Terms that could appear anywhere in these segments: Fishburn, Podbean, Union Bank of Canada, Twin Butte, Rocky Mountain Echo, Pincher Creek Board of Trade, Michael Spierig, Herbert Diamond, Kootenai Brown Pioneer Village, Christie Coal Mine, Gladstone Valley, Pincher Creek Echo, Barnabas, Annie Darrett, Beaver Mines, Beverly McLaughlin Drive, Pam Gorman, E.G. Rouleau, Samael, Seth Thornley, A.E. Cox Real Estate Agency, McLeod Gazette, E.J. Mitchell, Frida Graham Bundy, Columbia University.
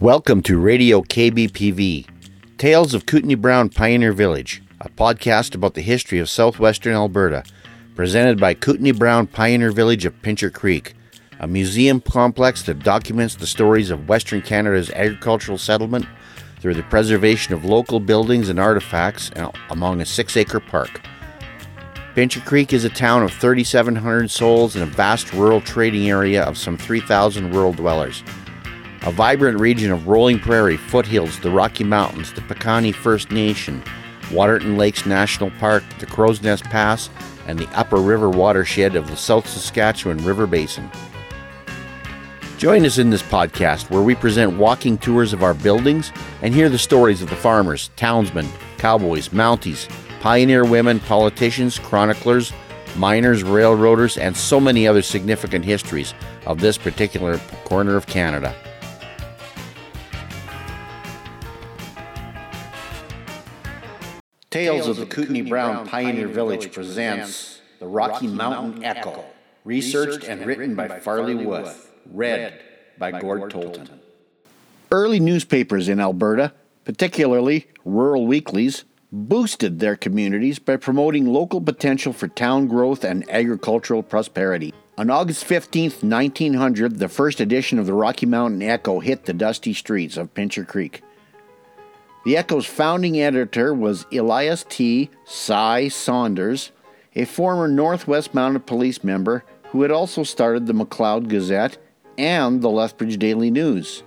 Welcome to Radio KBPV, Tales of Kootenai Brown Pioneer Village, a podcast about the history of southwestern Alberta, presented by Kootenai Brown Pioneer Village of Pincher Creek, a museum complex that documents the stories of Western Canada's agricultural settlement through the preservation of local buildings and artifacts among a 6-acre park. Pincher Creek is a town of 3,700 souls in a vast rural trading area of some 3,000 rural dwellers. A vibrant region of rolling prairie, foothills, the Rocky Mountains, the Piikani First Nation, Waterton Lakes National Park, the Crow's Nest Pass, and the upper river watershed of the South Saskatchewan River Basin. Join us in this podcast where we present walking tours of our buildings and hear the stories of the farmers, townsmen, cowboys, Mounties, pioneer women, politicians, chroniclers, miners, railroaders, and so many other significant histories of this particular corner of Canada. Tales of the Kootenai Brown Pioneer Village presents The Rocky Mountain Echo, researched and written by Farley Wood, read by Gord Tolton. Early newspapers in Alberta, particularly rural weeklies, boosted their communities by promoting local potential for town growth and agricultural prosperity. On August 15, 1900, the first edition of the Rocky Mountain Echo hit the dusty streets of Pincher Creek. The Echo's founding editor was Elias T. Cy Saunders, a former Northwest Mounted Police member who had also started the McLeod Gazette and the Lethbridge Daily News,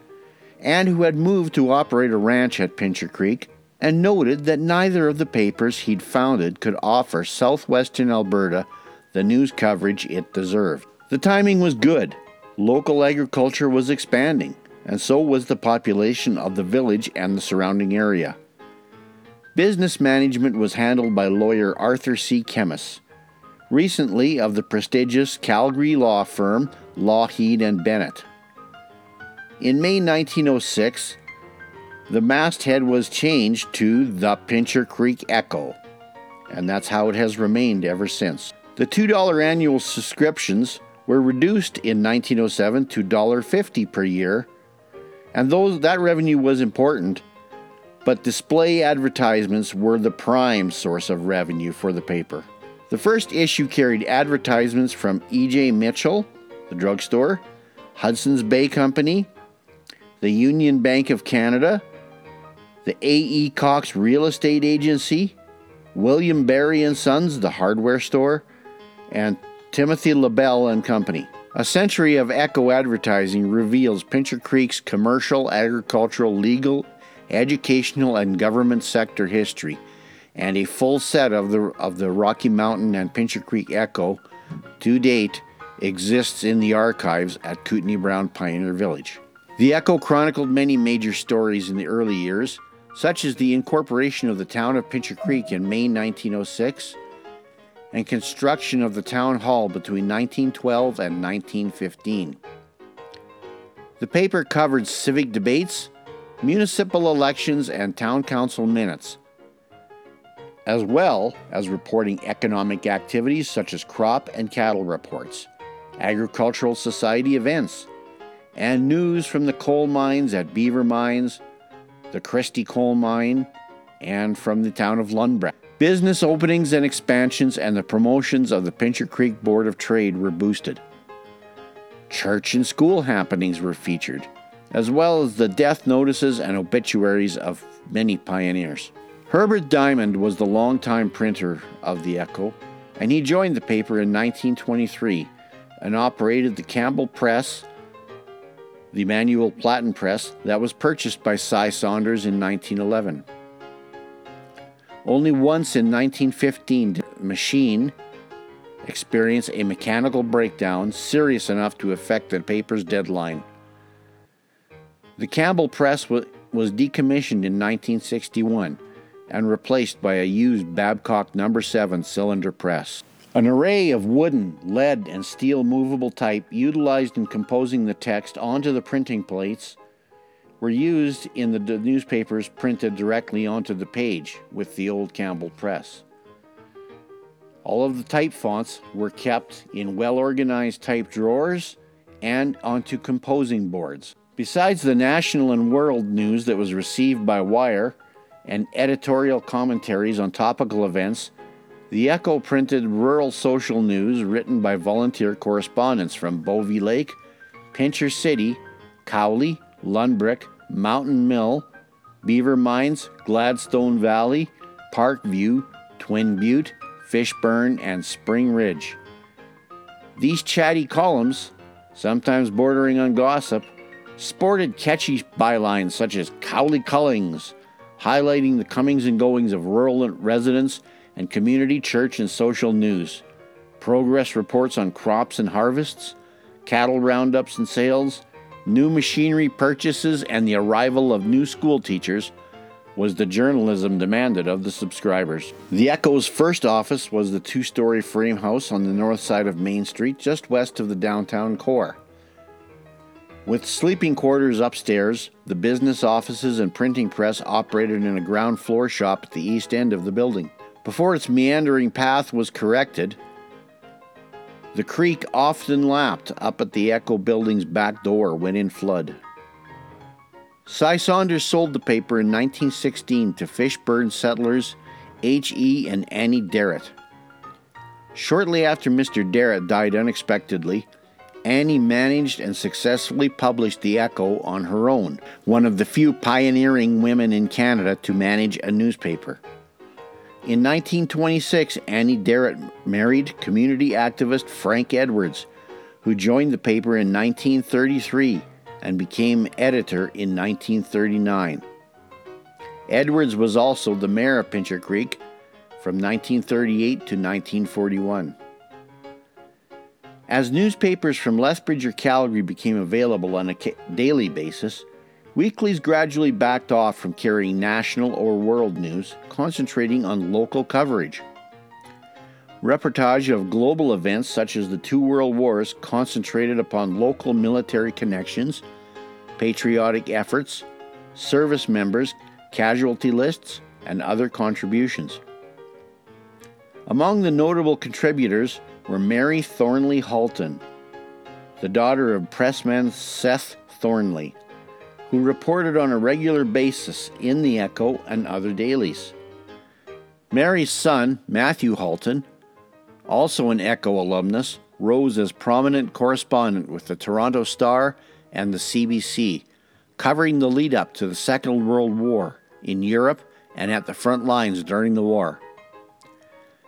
and who had moved to operate a ranch at Pincher Creek, and noted that neither of the papers he'd founded could offer southwestern Alberta the news coverage it deserved. The timing was good. Local agriculture was expanding, and so was the population of the village and the surrounding area. Business management was handled by lawyer Arthur C. Chemis, recently of the prestigious Calgary law firm Lougheed & Bennett. In May 1906, the masthead was changed to the Pincher Creek Echo, and that's how it has remained ever since. The $2 annual subscriptions were reduced in 1907 to $1.50 per year, and that revenue was important, but display advertisements were the prime source of revenue for the paper. The first issue carried advertisements from E.J. Mitchell, the drugstore, Hudson's Bay Company, the Union Bank of Canada, the A.E. Cox Real Estate Agency, William Barry and Sons, the hardware store, and Timothy LaBelle and Company. A century of echo advertising reveals Pincher Creek's commercial, agricultural, legal, educational, and government sector history, and a full set of the Rocky Mountain and Pincher Creek Echo to date exists in the archives at Kootenai Brown Pioneer Village. The Echo chronicled many major stories in the early years, such as the incorporation of the town of Pincher Creek in May 1906, and construction of the town hall between 1912 and 1915. The paper covered civic debates, municipal elections, and town council minutes, as well as reporting economic activities such as crop and cattle reports, agricultural society events, and news from the coal mines at Beaver Mines, the Christie Coal Mine, and from the town of Lundbreck. Business openings and expansions and the promotions of the Pincher Creek Board of Trade were boosted. Church and school happenings were featured, as well as the death notices and obituaries of many pioneers. Herbert Diamond was the longtime printer of the Echo, and he joined the paper in 1923 and operated the Campbell Press, the Manuel Platen Press, that was purchased by Cy Saunders in 1911. Only once in 1915 did the machine experience a mechanical breakdown serious enough to affect the paper's deadline. The Campbell Press was decommissioned in 1961 and replaced by a used Babcock Number 7 cylinder press. An array of wooden, lead, and steel movable type utilized in composing the text onto the printing plates were used in the newspapers printed directly onto the page with the old Campbell Press. All of the type fonts were kept in well-organized type drawers and onto composing boards. Besides the national and world news that was received by wire and editorial commentaries on topical events, the Echo printed rural social news written by volunteer correspondents from Bovey Lake, Pincher City, Cowley, Lundbreck, Mountain Mill, Beaver Mines, Gladstone Valley, Parkview, Twin Butte, Fishburn, and Spring Ridge. These chatty columns, sometimes bordering on gossip, sported catchy bylines such as Cowley Cullings, highlighting the comings and goings of rural residents and community, church, and social news, progress reports on crops and harvests, cattle roundups and sales, new machinery purchases, and the arrival of new school teachers was the journalism demanded of the subscribers. The Echo's first office was the two-story frame house on the north side of Main Street, just west of the downtown core. With sleeping quarters upstairs, the business offices and printing press operated in a ground floor shop at the east end of the building. Before its meandering path was corrected, the creek often lapped up at the Echo building's back door when in flood. Cy Saunders sold the paper in 1916 to Fishburn settlers H.E. and Annie Darrett. Shortly after Mr. Darrett died unexpectedly, Annie managed and successfully published the Echo on her own, one of the few pioneering women in Canada to manage a newspaper. In 1926, Annie Darrett married community activist Frank Edwards, who joined the paper in 1933 and became editor in 1939. Edwards was also the mayor of Pincher Creek from 1938 to 1941. As newspapers from Lethbridge or Calgary became available on a daily basis, weeklies gradually backed off from carrying national or world news, concentrating on local coverage. Reportage of global events such as the two world wars concentrated upon local military connections, patriotic efforts, service members, casualty lists, and other contributions. Among the notable contributors were Mary Thornley Halton, the daughter of pressman Seth Thornley, who reported on a regular basis in the Echo and other dailies. Mary's son, Matthew Halton, also an Echo alumnus, rose as prominent correspondent with the Toronto Star and the CBC, covering the lead-up to the Second World War in Europe and at the front lines during the war.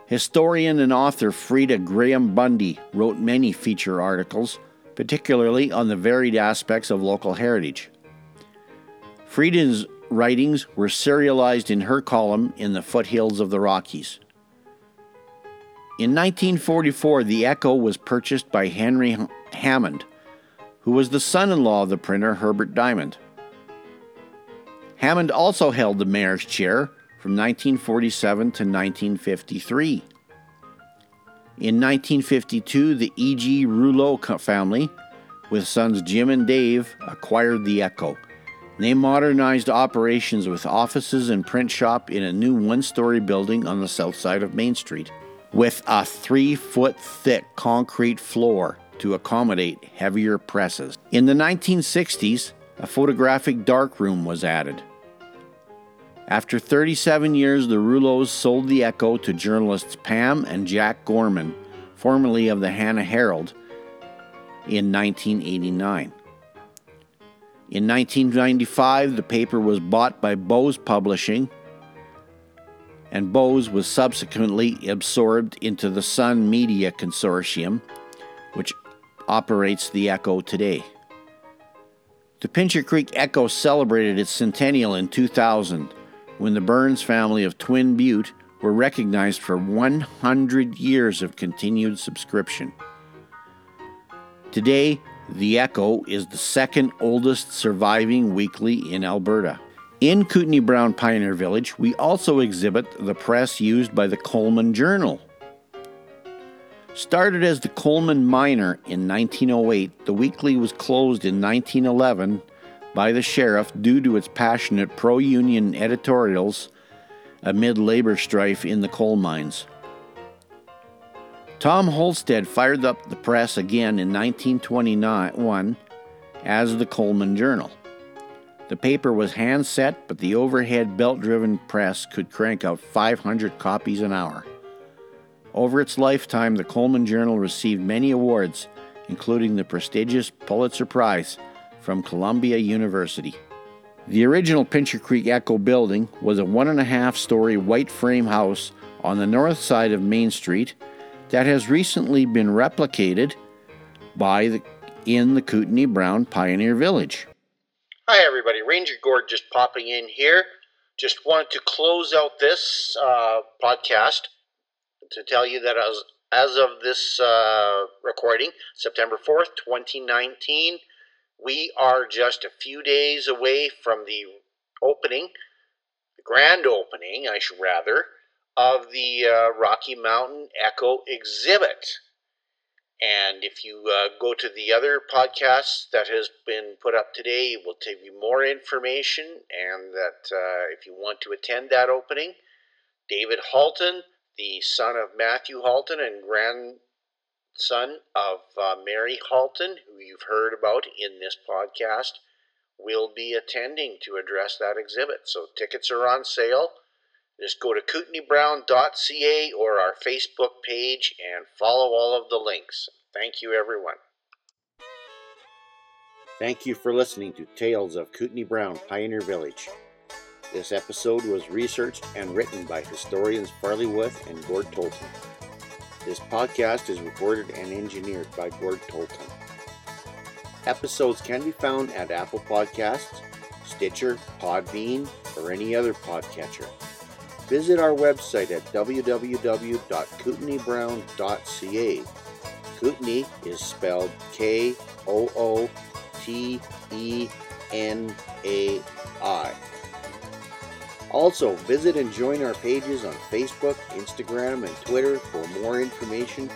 Historian and author Frida Graham Bundy wrote many feature articles, particularly on the varied aspects of local heritage. Frida's writings were serialized in her column in the foothills of the Rockies. In 1944, the Echo was purchased by Henry Hammond, who was the son-in-law of the printer Herbert Diamond. Hammond also held the mayor's chair from 1947 to 1953. In 1952, the E.G. Rouleau family, with sons Jim and Dave, acquired the Echo. They modernized operations with offices and print shop in a new one-story building on the south side of Main Street, with a 3-foot-thick concrete floor to accommodate heavier presses. In the 1960s, a photographic darkroom was added. After 37 years, the Rouleaus sold the Echo to journalists Pam and Jack Gorman, formerly of the Hannah Herald, in 1989. In 1995, the paper was bought by Bowes Publishing, and Bowes was subsequently absorbed into the Sun Media Consortium, which operates the Echo today. The Pincher Creek Echo celebrated its centennial in 2000, when the Burns family of Twin Butte were recognized for 100 years of continued subscription. Today, the Echo is the second oldest surviving weekly in Alberta. In Kootenai Brown Pioneer Village, we also exhibit the press used by the Coleman Journal. Started as the Coleman Miner in 1908, the weekly was closed in 1911 by the sheriff due to its passionate pro-union editorials amid labor strife in the coal mines. Tom Holstead fired up the press again in 1921 as the Coleman Journal. The paper was hand-set, but the overhead belt-driven press could crank out 500 copies an hour. Over its lifetime, the Coleman Journal received many awards, including the prestigious Pulitzer Prize from Columbia University. The original Pincher Creek Echo building was a 1.5-story white frame house on the north side of Main Street that has recently been replicated in the Kootenai Brown Pioneer Village. Hi everybody, Ranger Gord just popping in here. Just wanted to close out this podcast to tell you that as of this recording, September 4th, 2019, we are just a few days away from the grand opening, of the Rocky Mountain Echo exhibit. And if you go to the other podcast that has been put up today, it will give you more information. And that if you want to attend that opening, David Halton, the son of Matthew Halton and grandson of Mary Halton, who you've heard about in this podcast, will be attending to address that exhibit. So tickets are on sale. Just go to kootenaibrown.ca or our Facebook page and follow all of the links. Thank you, everyone. Thank you for listening to Tales of Kootenai Brown Pioneer Village. This episode was researched and written by historians Farley Wood and Gord Tolton. This podcast is recorded and engineered by Gord Tolton. Episodes can be found at Apple Podcasts, Stitcher, Podbean, or any other podcatcher. Visit our website at www.kootenaibrown.ca. Kootenai is spelled K-O-O-T-E-N-A-I. Also, visit and join our pages on Facebook, Instagram, and Twitter for more information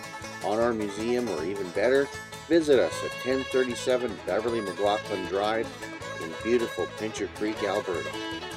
on our museum, or even better, visit us at 1037 Beverly McLaughlin Drive in beautiful Pincher Creek, Alberta.